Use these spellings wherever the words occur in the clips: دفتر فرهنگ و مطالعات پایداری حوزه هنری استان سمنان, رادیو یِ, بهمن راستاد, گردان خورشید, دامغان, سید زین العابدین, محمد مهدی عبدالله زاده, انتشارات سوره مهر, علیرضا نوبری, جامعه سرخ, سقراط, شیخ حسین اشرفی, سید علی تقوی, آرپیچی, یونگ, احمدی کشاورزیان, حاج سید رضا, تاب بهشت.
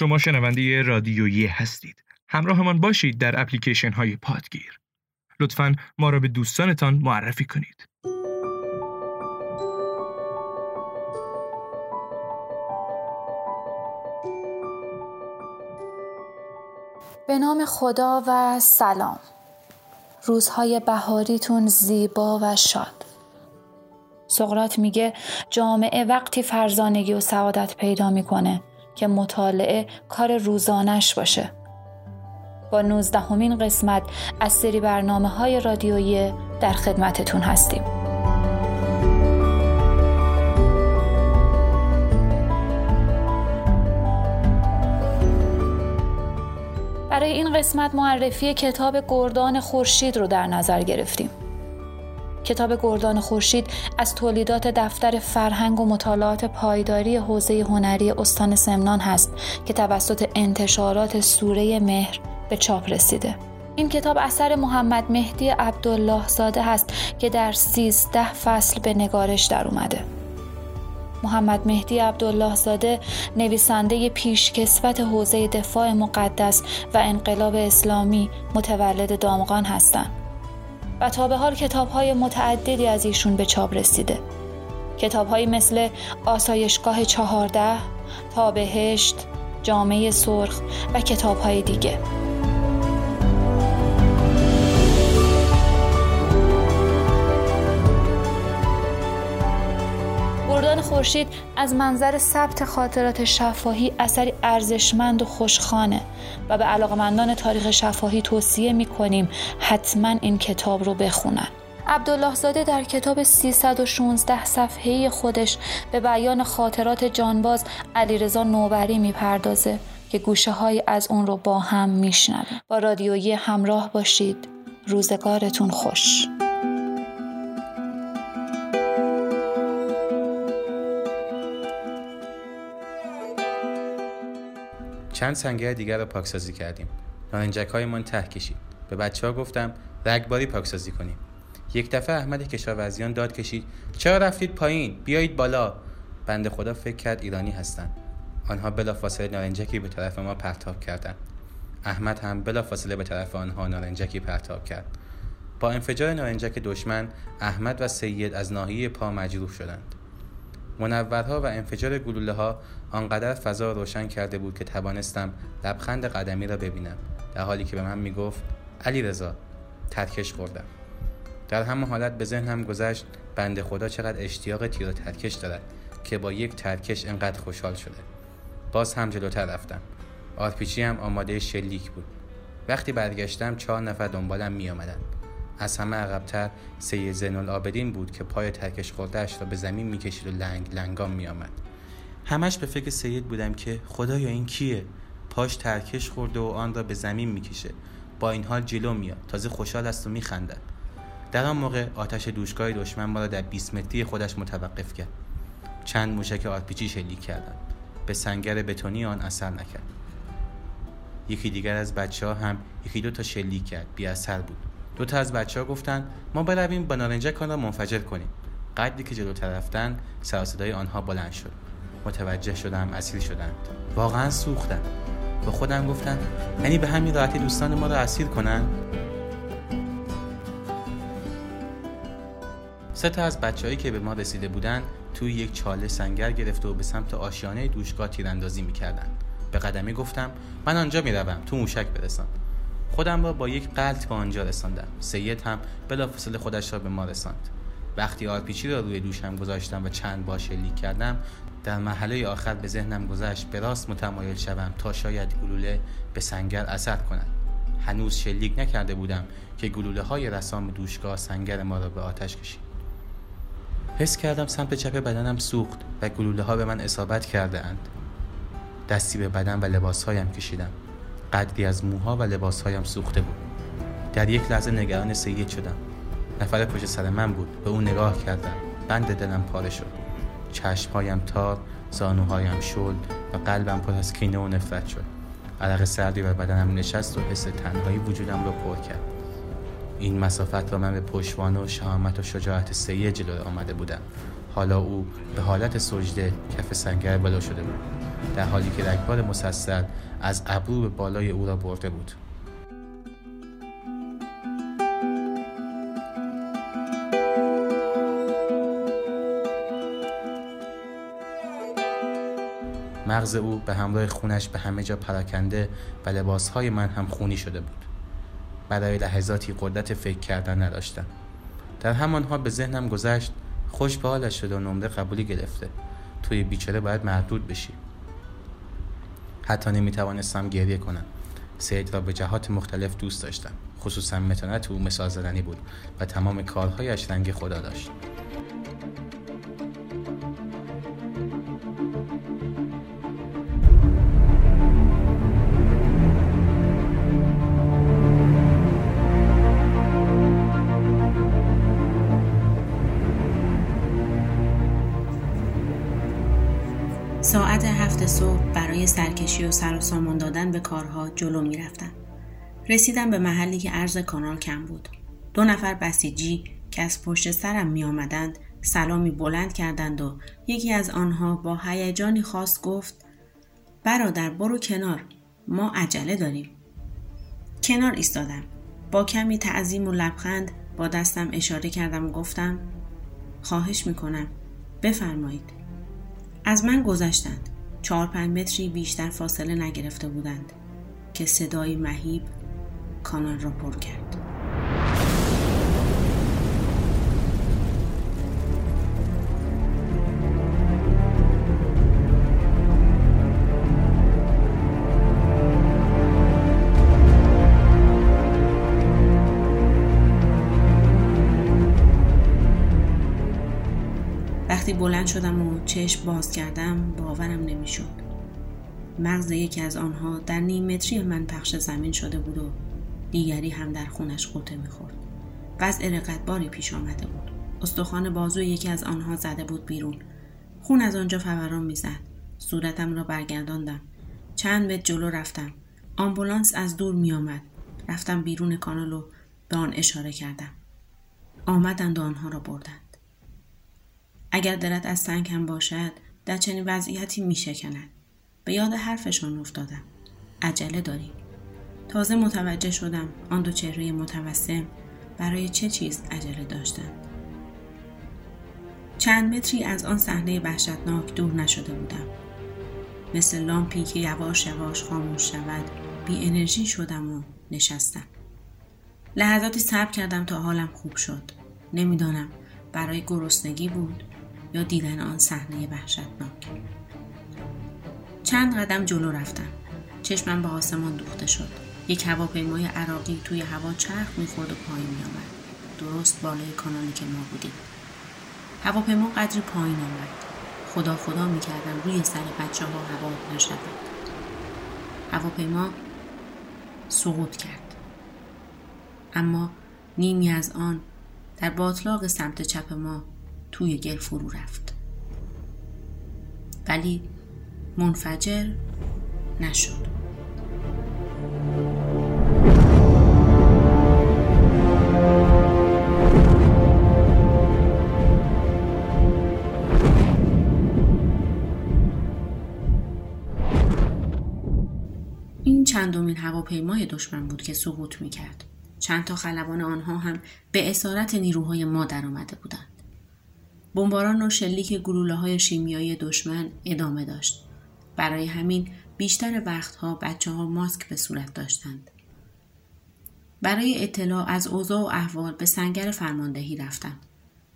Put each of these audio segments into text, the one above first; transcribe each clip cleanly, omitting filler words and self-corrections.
شما شنونده رادیویی هستید. همراه من باشید در اپلیکیشن های پادگیر. لطفاً ما را به دوستانتان معرفی کنید. به نام خدا و سلام. روزهای بهاریتون زیبا و شاد. سقراط میگه جامعه وقتی فرزانگی و سعادت پیدا میکنه که مطالعه کار روزانش باشه. با 19مین قسمت از سری برنامه‌های رادیویی در خدمتتون هستیم. برای این قسمت معرفی کتاب گردان خورشید رو در نظر گرفتیم. کتاب گردان خورشید از تولیدات دفتر فرهنگ و مطالعات پایداری حوزه هنری استان سمنان هست که توسط انتشارات سوره مهر به چاپ رسیده. این کتاب اثر محمد مهدی عبدالله زاده هست که در 13 فصل به نگارش در اومده. محمد مهدی عبدالله زاده نویسنده پیشکسوت حوزه دفاع مقدس و انقلاب اسلامی متولد دامغان هستند و تا به حال کتاب‌های متعددی از ایشون به چاپ رسیده. کتاب‌هایی مثل آسایشگاه 14، تاب بهشت، جامعه سرخ و کتاب‌های دیگه. گردان خورشید از منظر ثبت خاطرات شفاهی اثری ارزشمند و خوشخوانه و به علاقه‌مندان تاریخ شفاهی توصیه می‌کنیم حتما این کتاب رو بخونن. عبدالله زاده در کتاب 316 صفحه‌ای خودش به بیان خاطرات جانباز علیرضا نوبری می‌پردازه که گوشه‌هایی از اون رو با هم می‌شنویم. با رادیویی همراه باشید. روزگارتون خوش. چند سنگر دیگر را پاکسازی کردیم. نارنجک‌هایمان ته کشید. به بچه‌ها گفتم رگباری پاکسازی کنیم. یک دفعه احمدی کشاورزیان داد کشید: چرا رفتید پایین؟ بیایید بالا. بنده خدا فکر کرد ایرانی هستند. آنها بلافاصله نارنجکی به طرف ما پرتاب کردند. احمد هم بلافاصله به طرف آنها نارنجکی پرتاب کرد. با انفجار نارنجک دشمن، احمد و سید از ناحیه پا مجروح شدند. منورها و انفجار گلوله‌ها آنقدر فضا روشن کرده بود که توانستم لبخند قدمی را ببینم، در حالی که به من میگفت علیرضا. ترکش خوردم. در همون حالت به ذهنم گذشت بنده خدا چقدر اشتیاق تیر و ترکش دارد که با یک ترکش انقدر خوشحال شده. باز هم جلوتر رفتم. آرپیچی هم آماده شلیک بود. وقتی برگشتم 4 نفر دنبالم میآمدند. از همه عقب‌تر سید زین العابدین بود که پای ترکش خورده‌اش را به زمین می‌کشید و لنگ لنگام می‌آمد. همش به فکر سید بودم که خدایا این کیه؟ پاش ترکش خورده و آن را به زمین می‌کشه. با این حال جلو میاد. تازه خوشحال است و می‌خندد. در آن موقع آتش دوشگاه دشمن ما را در 20 متری خودش متوقف کرد. چند موشک آتش‌پیچی شلیک کردند. به سنگر بتونی آن اثر نکرد. یکی دیگر از بچه‌ها هم یکی دو تا شلیک کرد. بی‌اثر بود. 2 تا از بچه‌ها گفتن ما برویم با نارنجک آن را منفجر کنیم. قدری که جلوتر رفتن سر و صدای آنها بلند شد. متوجه شدم اسیر شدند. واقعا سوختم. با خودم گفتم یعنی به همین راحتی دوستان ما را اسیر کنن؟ 3 تا از بچه‌هایی که به ما رسیده بودند توی یک چاله سنگر گرفته و به سمت آشیانه دوشگاه تیراندازی می‌کردند. به قدمی گفتم من آنجا می‌روم، تو موشک برسان. خودم را با یک غلط به آنجا رساندم. سید هم بلافاصله خودش را به ما رساند. وقتی آرپیچی را روی دوشم گذاشتم و چند بار شلیک کردم، در مرحله آخر به ذهنم گذشت به راست متمایل شوم تا شاید گلوله به سنگر اثر کند. هنوز شلیک نکرده بودم که گلوله‌های رسام دوشگاه سنگر ما را به آتش کشید. حس کردم سمت چپ بدنم سوخت و گلوله‌ها به من اصابت کرده‌اند. دستی به بدن و لباس‌هایم کشیدم. قدری از موها و لباسهایم سوخته بود. در یک لحظه نگران سید شدم. نفر پشت سر من بود. به اون نگاه کردم. بند دلم پاره شد. چشمهایم تار، زانوهایم شل و قلبم پر از کینه و نفرت شد. عرق سردی بر بدنم نشست و حس تنهایی وجودم را پر کرد. این مسافت را من به پشتوانه و شهامت و شجاعت سید جلو آمده بودم. حالا او به حالت سجده کف سنگر بالا شده بود. در حالی که رگبار مسلسل از ابرو به بالای او را برده بود. مغز او به همراه خونش به همه جا پراکنده و لباسهای من هم خونی شده بود. برای لحظاتی قدرت فکر کردن نداشتم. در همانها به ذهنم گذشت خوش به حالش شد و نمره قبولی گرفته. توی بیچاره باید مردود بشی. حتی نمیتوانستم گریه کنم. سید را به جهات مختلف دوست داشتم. خصوصا متانت او مثال زدنی بود و تمام کارهایش رنگ خدا داشت. ساعت 7 صبح برای سرکشی و سر و سامان دادن به کارها جلو می رفتم. رسیدم به محلی که عرض کانال کم بود. 2 نفر بسیجی که از پشت سرم می آمدند سلامی بلند کردند و یکی از آنها با هیجانی خاص گفت: برادر برو کنار، ما عجله داریم. کنار ایستادم. با کمی تعظیم و لبخند با دستم اشاره کردم و گفتم: خواهش می کنم بفرمایید. از من گذشتند. 4-5 متری بیشتر فاصله نگرفته بودند که صدای مهیب کانال را پر کرد. بلند شدم و چشم باز کردم باورم نمی شد. مغز یکی از آنها در نیم متری من پخش زمین شده بود و دیگری هم در خونش قوطه می خورد. وضع رقتباری پیش آمده بود. استخوان بازوی یکی از آنها زده بود بیرون. خون از آنجا فوران می زد. صورتم را برگرداندم. چند متر جلو رفتم. آمبولانس از دور می آمد. رفتم بیرون کانال و به آن اشاره کردم. آمدند و آنها را بردند. اگر دلت از سنگ هم باشد در چنین وضعیتی می شکند. به یاد حرفشان افتادم. عجله داریم. تازه متوجه شدم آن 2 چهره متوسم برای چه چیز عجله داشتند. 1 متری از آن صحنه وحشتناک دور نشده بودم. مثل لامپی که یواش یواش خاموش شود بی انرژی شدم و نشستم. لحظاتی صبر کردم تا حالم خوب شد. نمیدانم برای گرسنگی بود یا دیدن آن صحنه وحشتناک. چند قدم جلو رفتم. چشمم به آسمان دوخته شد. یک هواپیمای عراقی توی هوا چرخ می‌خورد و پایین می‌آمد. درست بالای کانالی که ما بودیم. هواپیما قدری پایین آمد. خدا می‌کردم روی سر بچه‌ها هوا نشود. هواپیما سقوط کرد. اما نیمی از آن در باطلاق سمت چپ ما توی گل فرو رفت. ولی منفجر نشد. این چندمین هواپیمای دشمن بود که سقوط می‌کرد. چند تا خلبان آنها هم به اسارت نیروهای ما در آمده بودند. بمباران و شلیک گلوله‌های شیمیایی دشمن ادامه داشت. برای همین بیشتر وقتها بچه‌ها ماسک به صورت داشتند. برای اطلاع از اوضاع و احوال به سنگر فرماندهی رفتم.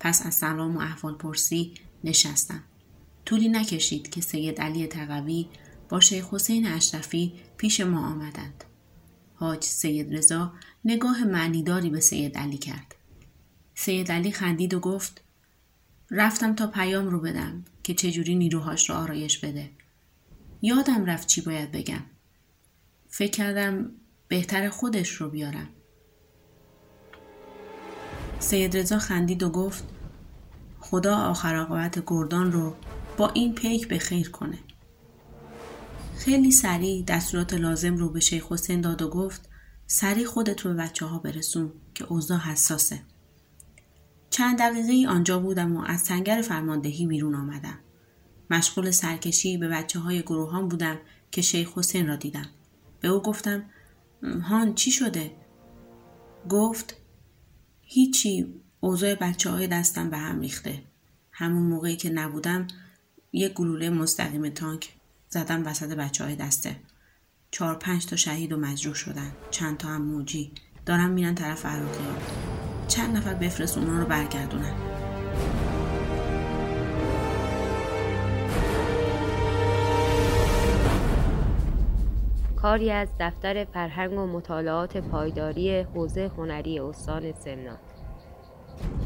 پس از سلام و احوال پرسی نشستم. طولی نکشید که سید علی تقوی با شیخ حسین اشرفی پیش ما آمدند. حاج سید رضا نگاه معنیداری به سید علی کرد. سید علی خندید و گفت: رفتم تا پیام رو بدم که چجوری نیروهاش رو آرایش بده. یادم رفت چی باید بگم. فکر کردم بهتر خودش رو بیارم. سید رضا خندید و گفت: خدا آخر عاقبت گردان رو با این پیک به خیر کنه. خیلی سریع دستورات لازم رو به شیخ حسین داد و گفت: سریع خودت رو به بچه ها برسون که اوضاع حساسه. چند دقیقه آنجا بودم و از سنگر فرماندهی بیرون آمدم. مشغول سرکشی به بچه‌های گروهان بودم که شیخ حسین را دیدم. به او گفتم هان چی شده؟ گفت هیچی، اوضاع بچه‌های دستم به هم ریخته. همون موقعی که نبودم یک گلوله مستقیم تانک زدم وسط بچه‌های دسته. 4-5 تا شهید و مجروح شدن، چند تا هم موجی. دارن میرن طرف عراقی‌ها. چند نفر بفرست اونا رو برگردونن. کاری از دفتر فرهنگ و مطالعات پایداری حوزه هنری استان سمنان.